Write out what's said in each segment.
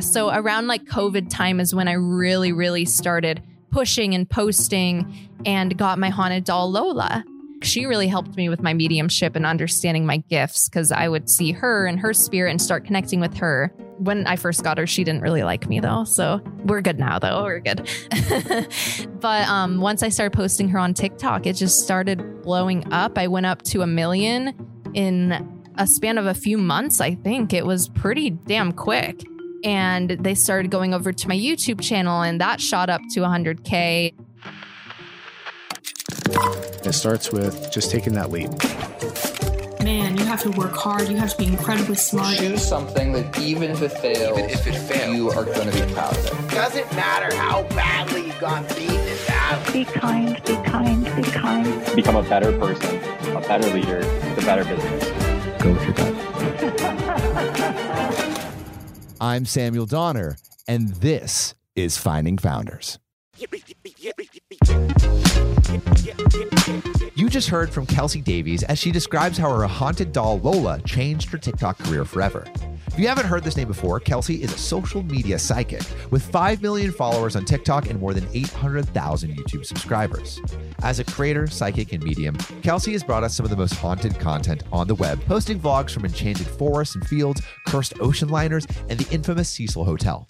So around like COVID time is when I really, really started pushing and posting and got my haunted doll, Lola. She really helped me with my mediumship and understanding my gifts because I would see her and her spirit and start connecting with her. When I first got her, she didn't really like me though. So we're good now though. We're good. But once I started posting her on TikTok, it just started blowing up. I went up to 1 million in a span of a few months. I think it was pretty damn quick. And they started going over to my YouTube channel and that shot up to 100K. It starts with just taking that leap. Man, you have to work hard. You have to be incredibly smart. Choose something that even if it fails, you are going to be proud of it. Doesn't matter how badly you got beaten and bad. Be kind, be kind, be kind. Become a better person, a better leader, a better business. Go with your gut. I'm Samuel Donner, and this is Finding Founders. You just heard from Kelsi Davies as she describes how her haunted doll Lola changed her TikTok career forever. If you haven't heard this name before, Kelsi is a social media psychic with 5 million followers on TikTok and more than 800,000 YouTube subscribers. As a creator, psychic, and medium, Kelsi has brought us some of the most haunted content on the web, posting vlogs from enchanted forests and fields, cursed ocean liners, and the infamous Cecil Hotel.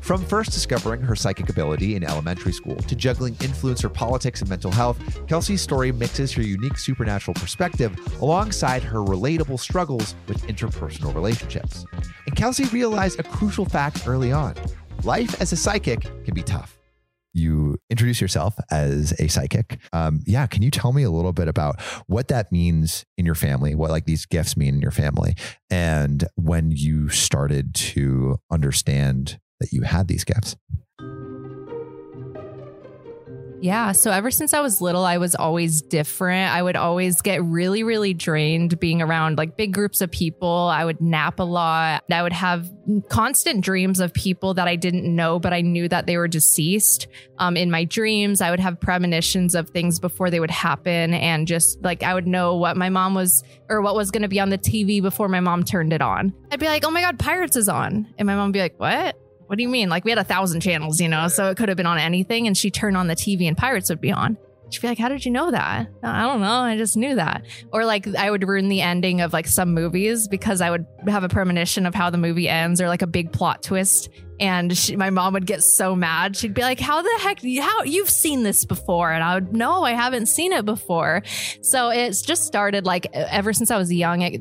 From first discovering her psychic ability in elementary school to juggling influencer politics and mental health, Kelsi's story mixes her unique supernatural perspective alongside her relatable struggles with interpersonal relationships. And Kelsi realized a crucial fact early on. Life as a psychic can be tough. You introduce yourself as a psychic. Can you tell me a little bit about what that means in your family, what like these gifts mean in your family, and when you started to understand that you had these gifts? Yeah. So ever since I was little, I was always different. I would always get really, really drained being around like big groups of people. I would nap a lot. I would have constant dreams of people that I didn't know, but I knew that they were deceased. In my dreams, I would have premonitions of things before they would happen. And just like, I would know what my mom was or what was going to be on the TV before my mom turned it on. I'd be like, oh my God, Pirates is on. And my mom would be like, what? What do you mean? Like we had 1,000 channels, you know, so it could have been on anything. And she turned on the TV and Pirates would be on. She'd be like, how did you know that? I don't know. I just knew that. Or like I would ruin the ending of like some movies because I would have a premonition of how the movie ends or like a big plot twist. And my mom would get so mad. She'd be like, how the heck? How you've seen this before? And I would, no, I haven't seen it before. So it's just started like ever since I was young. I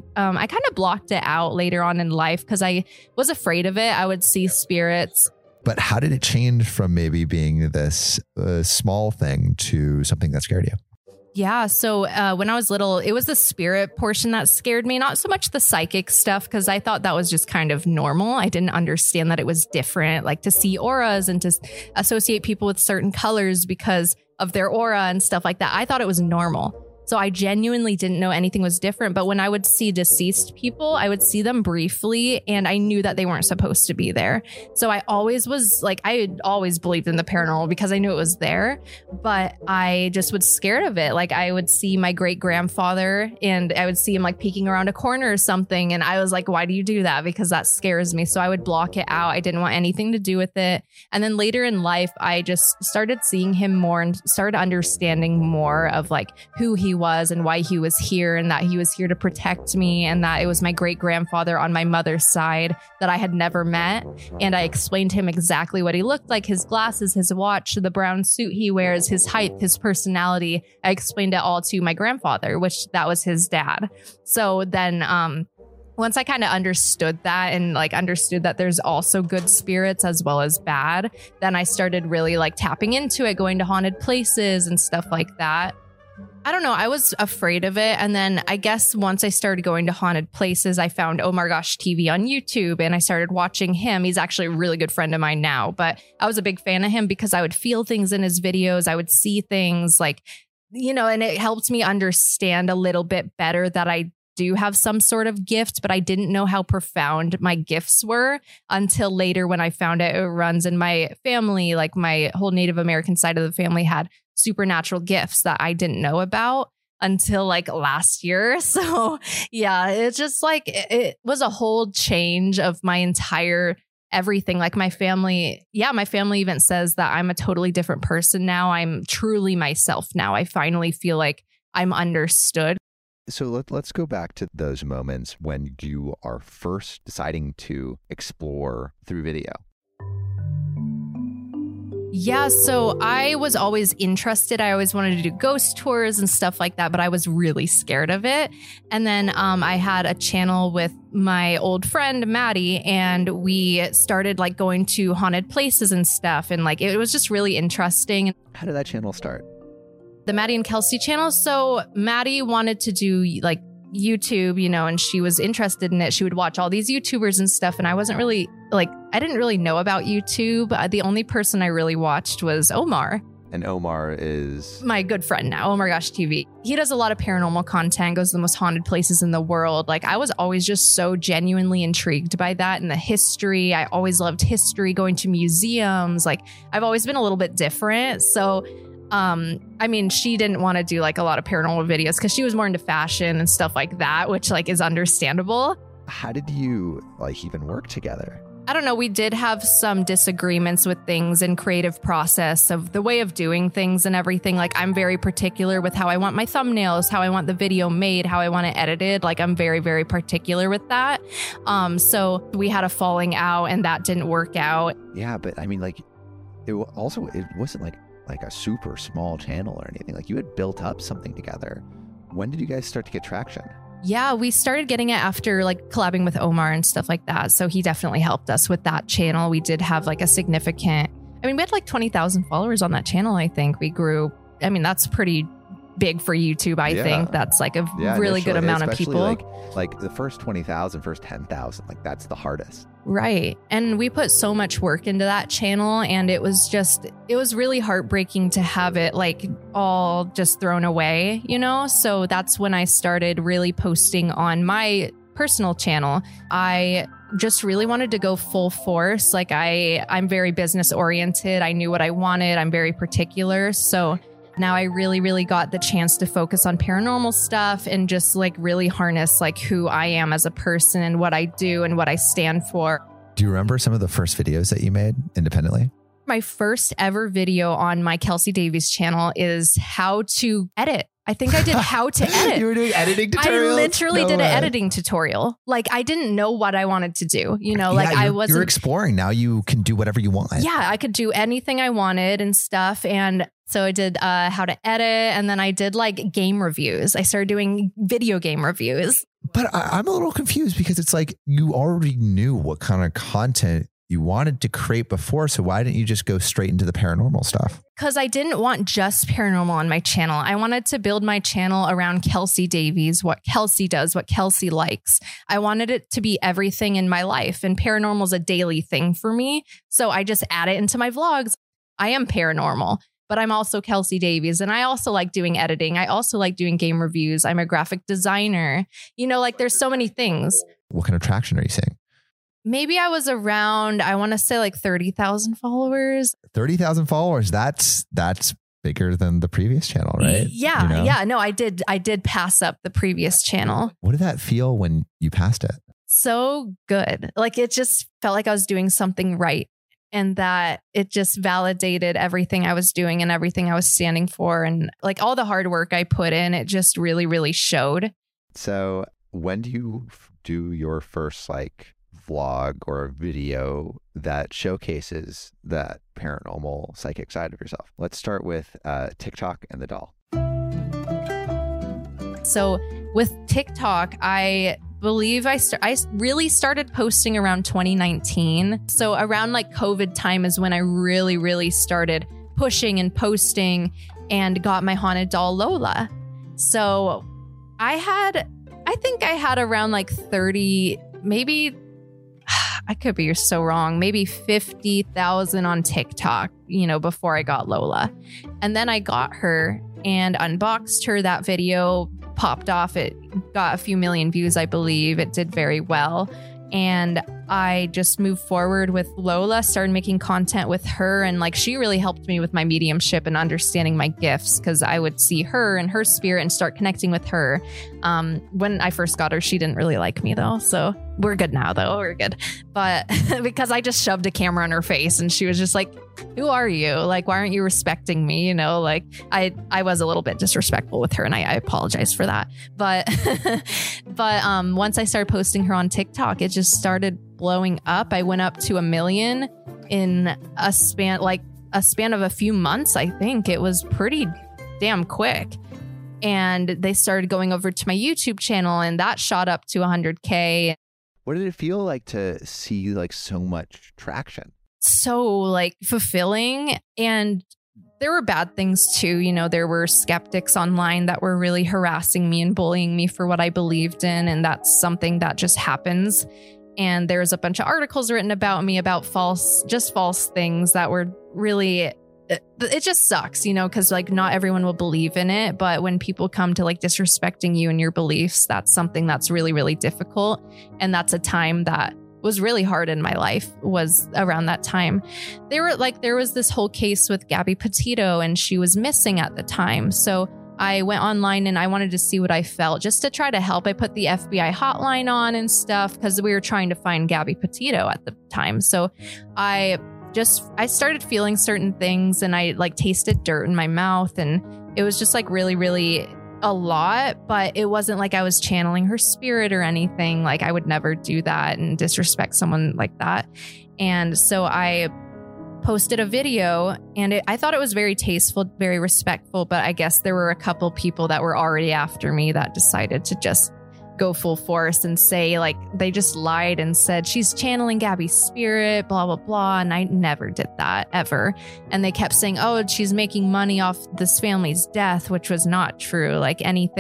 kind of blocked it out later on in life because I was afraid of it. I would see spirits. But how did it change from maybe being this small thing to something that scared you? Yeah. So when I was little, it was the spirit portion that scared me, not so much the psychic stuff, because I thought that was just kind of normal. I didn't understand that it was different, like to see auras and to associate people with certain colors because of their aura and stuff like that. I thought it was normal. So I genuinely didn't know anything was different. But when I would see deceased people, I would see them briefly and I knew that they weren't supposed to be there. So I always was like, I had always believed in the paranormal because I knew it was there, but I just was scared of it. Like I would see my great grandfather and I would see him like peeking around a corner or something. And I was like, why do you do that? Because that scares me. So I would block it out. I didn't want anything to do with it. And then later in life, I just started seeing him more and started understanding more of like who he was and why he was here and that he was here to protect me and that it was my great grandfather on my mother's side that I had never met. And I explained to him exactly what he looked like, his glasses, his watch, the brown suit he wears, his height, his personality. I explained it all to my grandfather, which that was his dad. So then once I kind of understood that and like understood that there's also good spirits as well as bad, then I started really like tapping into it, going to haunted places and stuff like that. I don't know. I was afraid of it. And then I guess once I started going to haunted places, I found Oh My Gosh TV on YouTube and I started watching him. He's actually a really good friend of mine now, but I was a big fan of him because I would feel things in his videos. I would see things like, you know, and it helped me understand a little bit better that I do have some sort of gift, but I didn't know how profound my gifts were until later when I found out it runs in my family, like my whole Native American side of the family had supernatural gifts that I didn't know about until like last year. So yeah, it's just like it was a whole change of my entire everything. Like my family, my family even says that I'm a totally different person now. I'm truly myself now. I finally feel like I'm understood. So let's go back to those moments when you are first deciding to explore through video. Yeah, so I was always interested. I always wanted to do ghost tours and stuff like that, but I was really scared of it. And then I had a channel with my old friend, Maddie, and we started like going to haunted places and stuff. And like, it was just really interesting. How did that channel start? The Maddie and Kelsi channel. So Maddie wanted to do like YouTube, you know, and she was interested in it. She would watch all these YouTubers and stuff. And I wasn't really like, I didn't really know about YouTube. The only person I really watched was Omar. And Omar is my good friend now. Oh My Gosh TV. He does a lot of paranormal content, goes to the most haunted places in the world. Like I was always just so genuinely intrigued by that and the history. I always loved history, going to museums. Like I've always been a little bit different. So I mean, she didn't want to do like a lot of paranormal videos because she was more into fashion and stuff like that, which like is understandable. How did you like even work together? I don't know. We did have some disagreements with things and creative process of the way of doing things and everything. Like I'm very particular with how I want my thumbnails, how I want the video made, how I want it edited. Like I'm very, very particular with that. So we had a falling out and that didn't work out. Yeah. But I mean, like it wasn't like a super small channel or anything. Like you had built up something together. When did you guys start to get traction? Yeah, we started getting it after like collabing with Omar and stuff like that. So he definitely helped us with that channel. We did have like a significant, I mean, we had like 20,000 followers on that channel. I think we grew. I mean, that's pretty big for YouTube. I think that's like a really good amount of people. Like the first 20,000, first 10,000, like that's the hardest. Right. And we put so much work into that channel and it was really heartbreaking to have it like all just thrown away, you know? So that's when I started really posting on my personal channel. I just really wanted to go full force. Like I'm very business oriented. I knew what I wanted. I'm very particular. So now I really, really got the chance to focus on paranormal stuff and just like really harness like who I am as a person and what I do and what I stand for. Do you remember some of the first videos that you made independently? My first ever video on my Kelsi Davies channel is how to edit. I think I did how to edit. You were doing editing tutorials? I literally did an editing tutorial. Like I didn't know what I wanted to do. You know, like I wasn't. You're exploring. Now you can do whatever you want. Yeah, I could do anything I wanted and stuff. And so I did how to edit. And then I did like game reviews. I started doing video game reviews. But I'm a little confused because it's like you already knew what kind of content you wanted to create before. So why didn't you just go straight into the paranormal stuff? Because I didn't want just paranormal on my channel. I wanted to build my channel around Kelsi Davies, what Kelsi does, what Kelsi likes. I wanted it to be everything in my life. And paranormal is a daily thing for me. So I just add it into my vlogs. I am paranormal, but I'm also Kelsi Davies. And I also like doing editing. I also like doing game reviews. I'm a graphic designer. You know, like there's so many things. What kind of traction are you seeing? Maybe I was around, I want to say like 30,000 followers. 30,000 followers. That's bigger than the previous channel, right? Yeah. You know? Yeah. No, I did pass up the previous channel. What did that feel when you passed it? So good. Like it just felt like I was doing something right and that it just validated everything I was doing and everything I was standing for. And like all the hard work I put in, it just really, really showed. So when do you do your first like vlog or video that showcases that paranormal psychic side of yourself? Let's start with TikTok and the doll. So with TikTok, I believe I really started posting around 2019. So around like COVID time is when I really, really started pushing and posting and got my haunted doll Lola. So I think I had around like 30, maybe I could be so wrong, maybe 50,000 on TikTok, you know, before I got Lola. And then I got her and unboxed her. That video popped off. It got a few million views, I believe. It did very well. And I just moved forward with Lola, started making content with her. And like, she really helped me with my mediumship and understanding my gifts because I would see her and her spirit and start connecting with her. When I first got her, she didn't really like me though. So We're good now, though. We're good. But because I just shoved a camera on her face and she was just like, who are you? Like, why aren't you respecting me? You know, like I was a little bit disrespectful with her and I apologize for that. But but once I started posting her on TikTok, it just started blowing up. I went up to 1 million in a span of a few months. I think it was pretty damn quick. And they started going over to my YouTube channel and that shot up to 100K. What did it feel like to see like so much traction? So like fulfilling. And there were bad things too. You know, there were skeptics online that were really harassing me and bullying me for what I believed in. And that's something that just happens. And there's a bunch of articles written about me about false things that were really... It just sucks, you know, because like not everyone will believe in it. But when people come to like disrespecting you and your beliefs, that's something that's really, really difficult. And that's a time that was really hard in my life, was around that time. There was this whole case with Gabby Petito and she was missing at the time. So I went online and I wanted to see what I felt just to try to help. I put the FBI hotline on and stuff because we were trying to find Gabby Petito at the time. So I started feeling certain things and I like tasted dirt in my mouth and it was just like really, really a lot, but it wasn't like I was channeling her spirit or anything. Like I would never do that and disrespect someone like that. And so I posted a video and I thought it was very tasteful, very respectful, but I guess there were a couple people that were already after me that decided to just go full force and say like they just lied and said she's channeling Gabby's spirit, blah, blah, blah. And I never did that ever. And they kept saying, oh, she's making money off this family's death, which was not true. Like any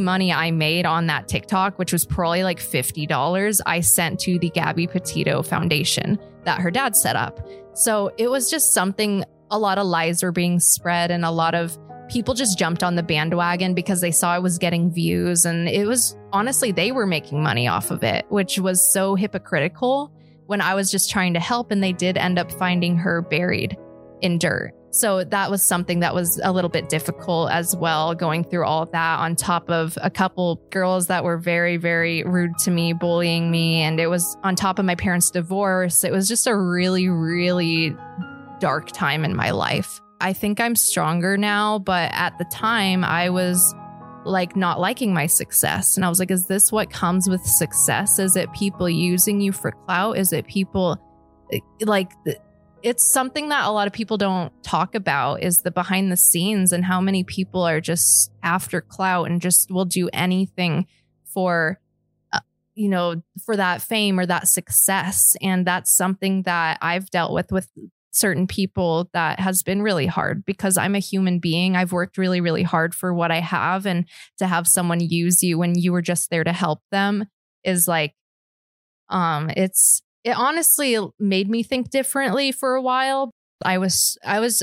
money I made on that TikTok, which was probably like $50, I sent to the Gabby Petito Foundation that her dad set up. So it was just something, a lot of lies were being spread and a lot of people just jumped on the bandwagon because they saw I was getting views. And it was honestly, they were making money off of it, which was so hypocritical when I was just trying to help. And they did end up finding her buried in dirt. So that was something that was a little bit difficult as well, going through all of that on top of a couple girls that were very, very rude to me, bullying me. And it was on top of my parents' divorce. It was just a really, really dark time in my life. I think I'm stronger now, but at the time I was like not liking my success. And I was like, is this what comes with success? Is it people using you for clout? Is it people like it's something that a lot of people don't talk about is the behind the scenes and how many people are just after clout and just will do anything for, you know, for that fame or that success. And that's something that I've dealt with certain people that has been really hard because I'm a human being. I've worked really, really hard for what I have, and to have someone use you when you were just there to help them is like, it honestly made me think differently for a while. I was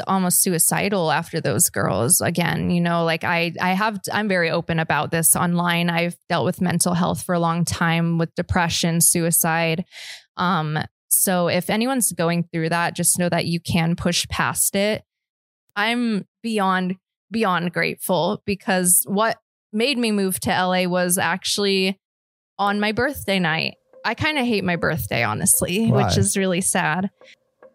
almost suicidal after those girls again, you know, like I'm very open about this online. I've dealt with mental health for a long time with depression, suicide, so if anyone's going through that, just know that you can push past it. I'm beyond grateful because what made me move to LA was actually on my birthday night. I kind of hate my birthday, honestly, Why? Which is really sad.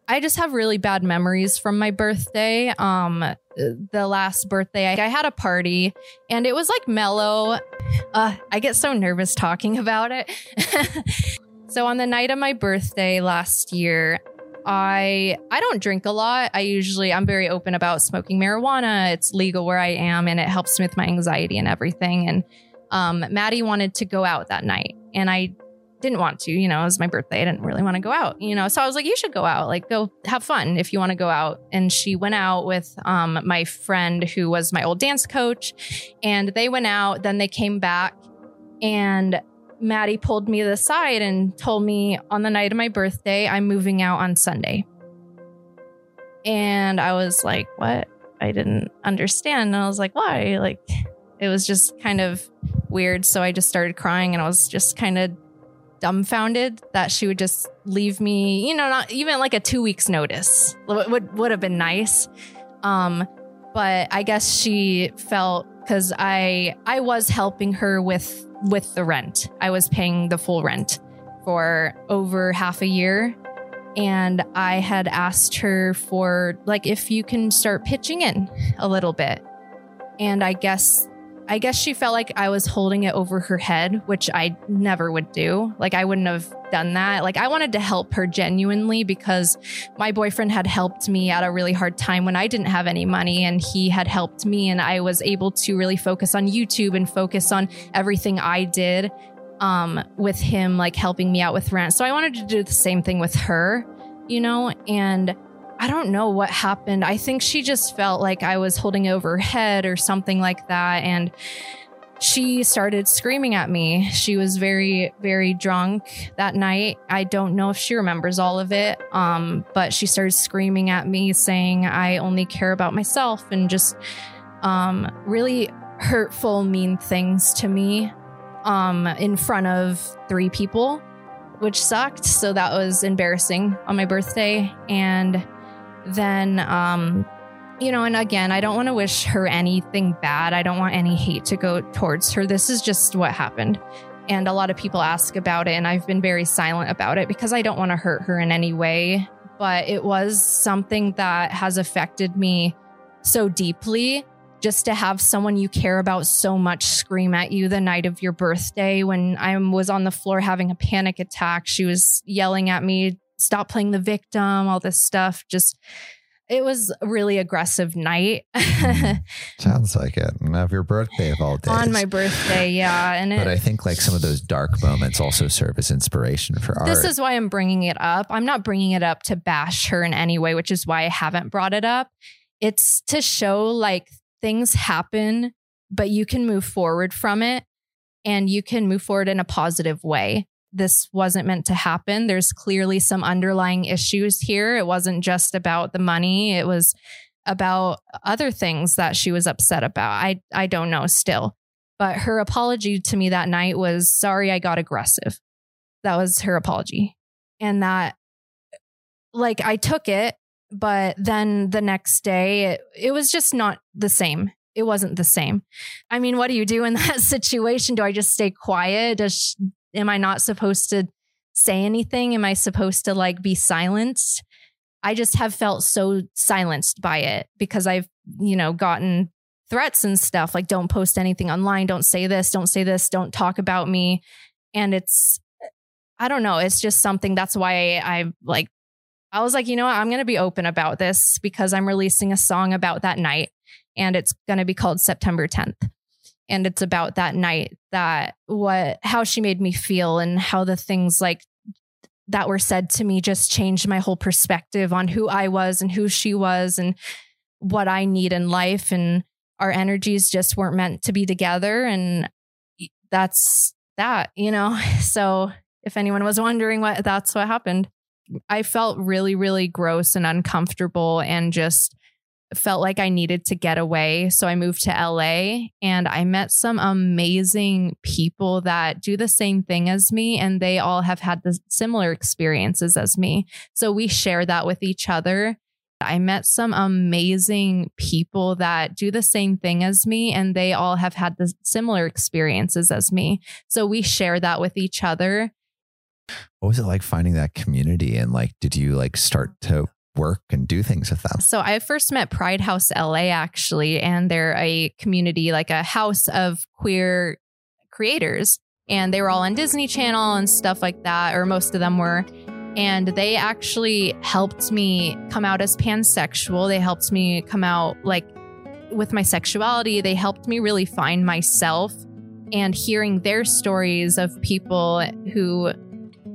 I just have really bad memories from my birthday. The last birthday, I had a party and it was like mellow. I get so nervous talking about it. So on the night of my birthday last year, I don't drink a lot. I'm very open about smoking marijuana. It's legal where I am and it helps me with my anxiety and everything. And Maddie wanted to go out that night and I didn't want to, you know, it was my birthday. I didn't really want to go out, you know, so I was like, you should go out, like go have fun if you want to go out. And she went out with my friend who was my old dance coach and they went out. Then they came back and Maddie pulled me to the side and told me on the night of my birthday, I'm moving out on Sunday. And I was like, what? I didn't understand. And I was like, why? Like, it was just kind of weird. So I just started crying and I was just kind of dumbfounded that she would just leave me, you know, not even like a 2 weeks notice would have been nice. But I guess she felt because I was helping her with with the rent. I was paying the full rent for over half a year. And I had asked her for, like, if you can start pitching in a little bit. And I guess she felt like I was holding it over her head, which I never would do. Like, I wouldn't have done that. Like, I wanted to help her genuinely because my boyfriend had helped me at a really hard time when I didn't have any money, and he had helped me, and I was able to really focus on YouTube and focus on everything I did with him, like, helping me out with rent. So I wanted to do the same thing with her, you know, and I don't know what happened. I think she just felt like I was holding over her head or something like that. And she started screaming at me. She was very, very drunk that night. I don't know if she remembers all of it, but she started screaming at me, saying I only care about myself, and just really hurtful, mean things to me in front of three people, which sucked. So that was embarrassing on my birthday. And then, you know, and again, I don't want to wish her anything bad. I don't want any hate to go towards her. This is just what happened. And a lot of people ask about it, and I've been very silent about it because I don't want to hurt her in any way. But it was something that has affected me so deeply, just to have someone you care about so much scream at you the night of your birthday. When I was on the floor having a panic attack, she was yelling at me, stop playing the victim, all this stuff. Just, it was a really aggressive night. Sounds like it. And of your birthday of all days. On my birthday, yeah. And but I think, like, some of those dark moments also serve as inspiration for art. This is why I'm bringing it up. I'm not bringing it up to bash her in any way, which is why I haven't brought it up. It's to show, like, things happen, but you can move forward from it, and you can move forward in a positive way. This wasn't meant to happen. There's clearly some underlying issues here. It wasn't just about the money. It was about other things that she was upset about. I don't know still, but her apology to me that night was, sorry, I got aggressive. That was her apology. And that, like, I took it. But then the next day, it was just not the same. It wasn't the same. I mean, what do you do in that situation? Do I just stay quiet? Am I not supposed to say anything? Am I supposed to, like, be silenced? I just have felt so silenced by it because I've, you know, gotten threats and stuff, like, don't post anything online. Don't say this. Don't say this. Don't talk about me. And it's, I don't know. It's just something. That's why I was like, you know what? I'm going to be open about this because I'm releasing a song about that night, and it's going to be called September 10th. And it's about that night, that how she made me feel, and how the things, like, that were said to me just changed my whole perspective on who I was and who she was and what I need in life. And our energies just weren't meant to be together. And that's that, you know? So if anyone was wondering that's what happened. I felt really, really gross and uncomfortable, and just felt like I needed to get away. So I moved to LA, and I met some amazing people that do the same thing as me, and they all have had the similar experiences as me. So we share that with each other. I met some amazing people that do the same thing as me, and they all have had the similar experiences as me. So we share that with each other. What was it like finding that community, and, like, did you, like, start to work and do things with them? So I first met Pride House LA, actually, and they're a community, like a house of queer creators, and they were all on Disney Channel and stuff like that, or most of them were. And they actually helped me come out as pansexual. They helped me come out, like, with my sexuality. They helped me really find myself, and hearing their stories of people who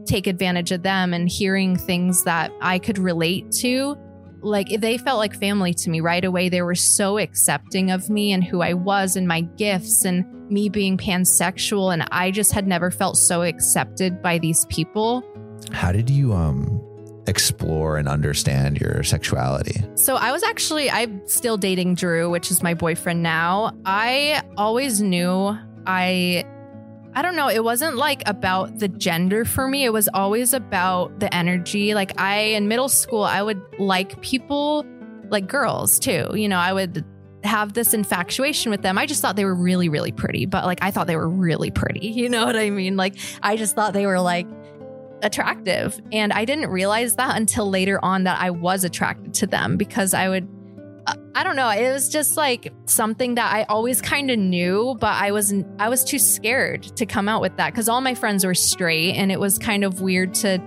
take advantage of them, and hearing things that I could relate to, like, they felt like family to me right away. They were so accepting of me and who I was and my gifts and me being pansexual. And I just had never felt so accepted by these people. How did you explore and understand your sexuality? So I'm still dating Drew, which is my boyfriend now. I always knew I don't know. It wasn't, like, about the gender for me. It was always about the energy. Like, in middle school, I would like people, like girls too. You know, I would have this infatuation with them. I just thought they were really, really pretty. But like, I thought they were really pretty. You know what I mean? Like, I just thought they were like attractive. And I didn't realize that until later on that I was attracted to them, because I don't know. It was just like something that I always kind of knew, but I was too scared to come out with that because all my friends were straight, and it was kind of weird to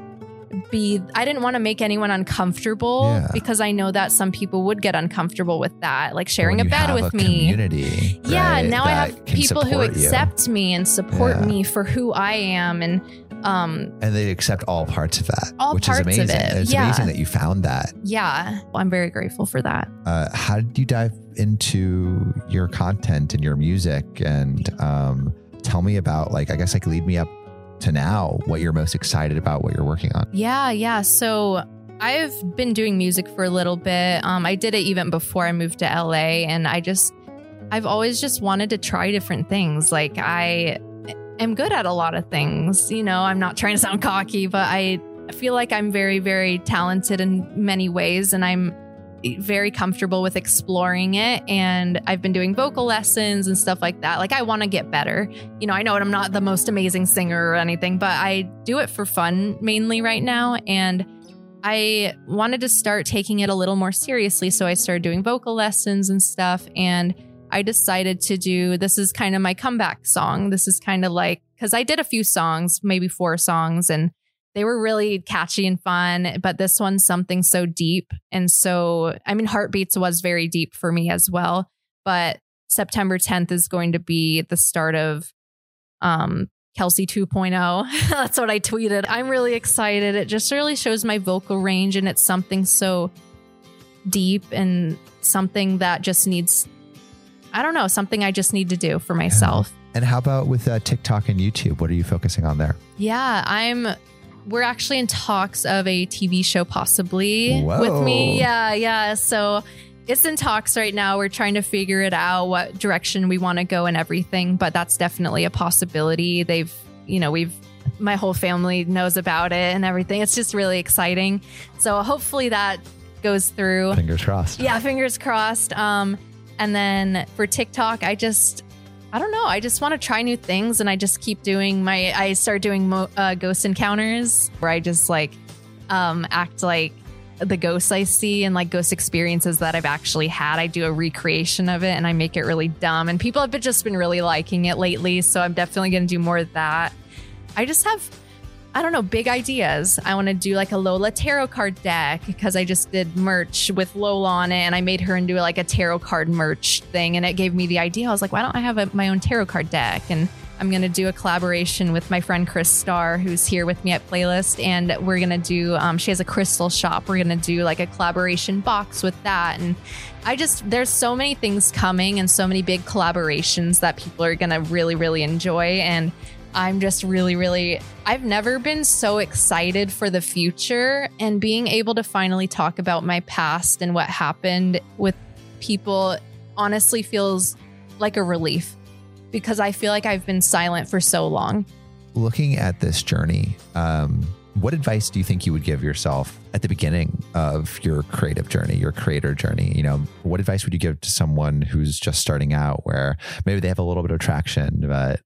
be. I didn't want to make anyone uncomfortable because I know that some people would get uncomfortable with that, like sharing a bed with me. Community, right, now I have people who accept me and support me for who I am, and they accept all parts of that, which is amazing. It's amazing that you found that. Yeah. Well, I'm very grateful for that. How did you dive into your content and your music? And tell me about, like, I guess, like, lead me up to now, what you're most excited about, what you're working on. Yeah. So I've been doing music for a little bit. I did it even before I moved to LA, and I've always just wanted to try different things. Like, I'm good at a lot of things. You know, I'm not trying to sound cocky, but I feel like I'm very, very talented in many ways, and I'm very comfortable with exploring it. And I've been doing vocal lessons and stuff like that. Like, I want to get better. You know, I know I'm not the most amazing singer or anything, but I do it for fun mainly right now. And I wanted to start taking it a little more seriously. So I started doing vocal lessons and stuff. And I decided to do, this is kind of my comeback song. This is kind of like, because I did a few songs, maybe 4 songs, and they were really catchy and fun. But this one's something so deep. And so, I mean, Heartbeats was very deep for me as well. But September 10th is going to be the start of Kelsi 2.0. That's what I tweeted. I'm really excited. It just really shows my vocal range, and it's something so deep and something that just needs, I don't know, something I just need to do for myself. And how about with TikTok and YouTube? What are you focusing on there? Yeah, we're actually in talks of a TV show possibly with me. Yeah. So it's in talks right now. We're trying to figure it out, what direction we want to go and everything, but that's definitely a possibility. My whole family knows about it and everything. It's just really exciting. So hopefully that goes through. Fingers crossed. Yeah, fingers crossed. And then for TikTok, I don't know. I just want to try new things, and I just keep doing I start doing ghost encounters where I just like act like the ghosts I see and like ghost experiences that I've actually had. I do a recreation of it, and I make it really dumb, and people have just been really liking it lately. So I'm definitely going to do more of that. I just have, I don't know, big ideas. I want to do like a Lola tarot card deck because I just did merch with Lola on it, and I made her into like a tarot card merch thing, and it gave me the idea. I was like, why don't I have my own tarot card deck? And I'm going to do a collaboration with my friend Chris Starr, who's here with me at Playlist, and we're going to do, she has a crystal shop. We're going to do like a collaboration box with that. And there's so many things coming and so many big collaborations that people are going to really, really enjoy. And I'm just really, really, I've never been so excited for the future, and being able to finally talk about my past and what happened with people honestly feels like a relief, because I feel like I've been silent for so long. Looking at this journey, what advice do you think you would give yourself at the beginning of your creative journey, your creator journey? You know, what advice would you give to someone who's just starting out, where maybe they have a little bit of traction, but,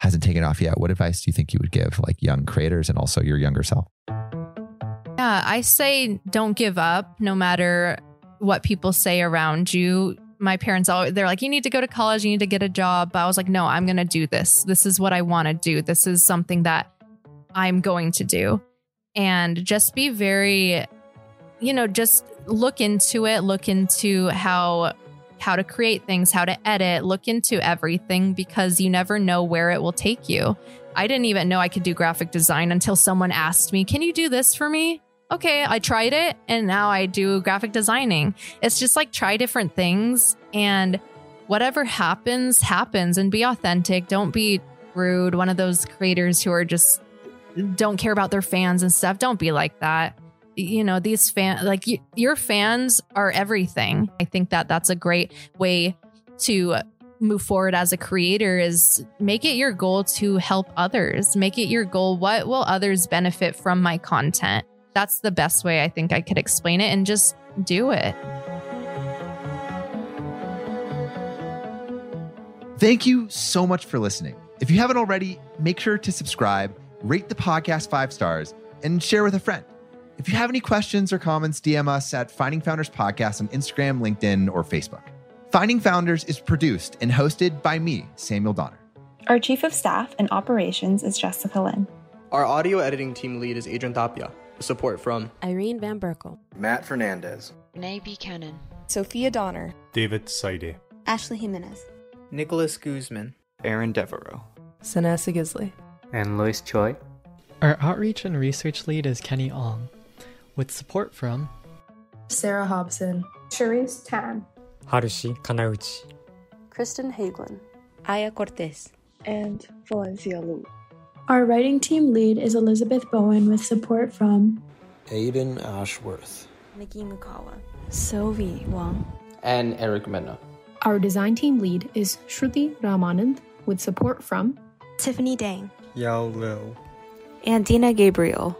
hasn't taken off yet? What advice do you think you would give, like, young creators and also your younger self? Yeah, I say don't give up no matter what people say around you. My parents they're like, you need to go to college, you need to get a job. But I was like, no, I'm going to do this. This is what I want to do. This is something that I'm going to do. And just be very, you know, just look into it, look into how to create things, how to edit, look into everything, because you never know where it will take you. I didn't even know I could do graphic design until someone asked me, can you do this for me? Okay, I tried it, and now I do graphic designing. It's just like, try different things, and whatever happens, and be authentic. Don't be rude. One of those creators who are just don't care about their fans and stuff. Don't be like that. You know, these fans, like your fans are everything. I think that that's a great way to move forward as a creator, is make it your goal to help others. Make it your goal. What will others benefit from my content? That's the best way I think I could explain it, and just do it. Thank you so much for listening. If you haven't already, make sure to subscribe, rate the podcast 5 stars, and share with a friend. If you have any questions or comments, DM us at Finding Founders Podcast on Instagram, LinkedIn, or Facebook. Finding Founders is produced and hosted by me, Samuel Donner. Our Chief of Staff and Operations is Jessica Lynn. Our audio editing team lead is Adrian Tapia. Support from Irene Van Berkel, Matt Fernandez, Renee Buchanan, Sophia Donner, David Saide, Ashley Jimenez, Nicholas Guzman, Aaron Devereaux, Sanessa Gisley, and Lois Choi. Our outreach and research lead is Kenny Ong, with support from Sarah Hobson, Cherise Tan, Harushi Kanauchi, Kristen Hagelin, Aya Cortez, and Valencia Lu. Our writing team lead is Elizabeth Bowen, with support from Aiden Ashworth, Nikki Mukawa, Sylvie Wang, and Eric Mena. Our design team lead is Shruti Ramanand, with support from Tiffany Dang, Yao Liu, and Dina Gabriel.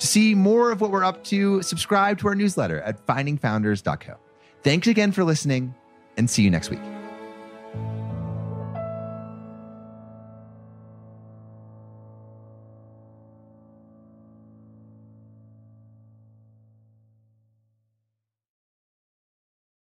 To see more of what we're up to, subscribe to our newsletter at findingfounders.co. Thanks again for listening, and see you next week.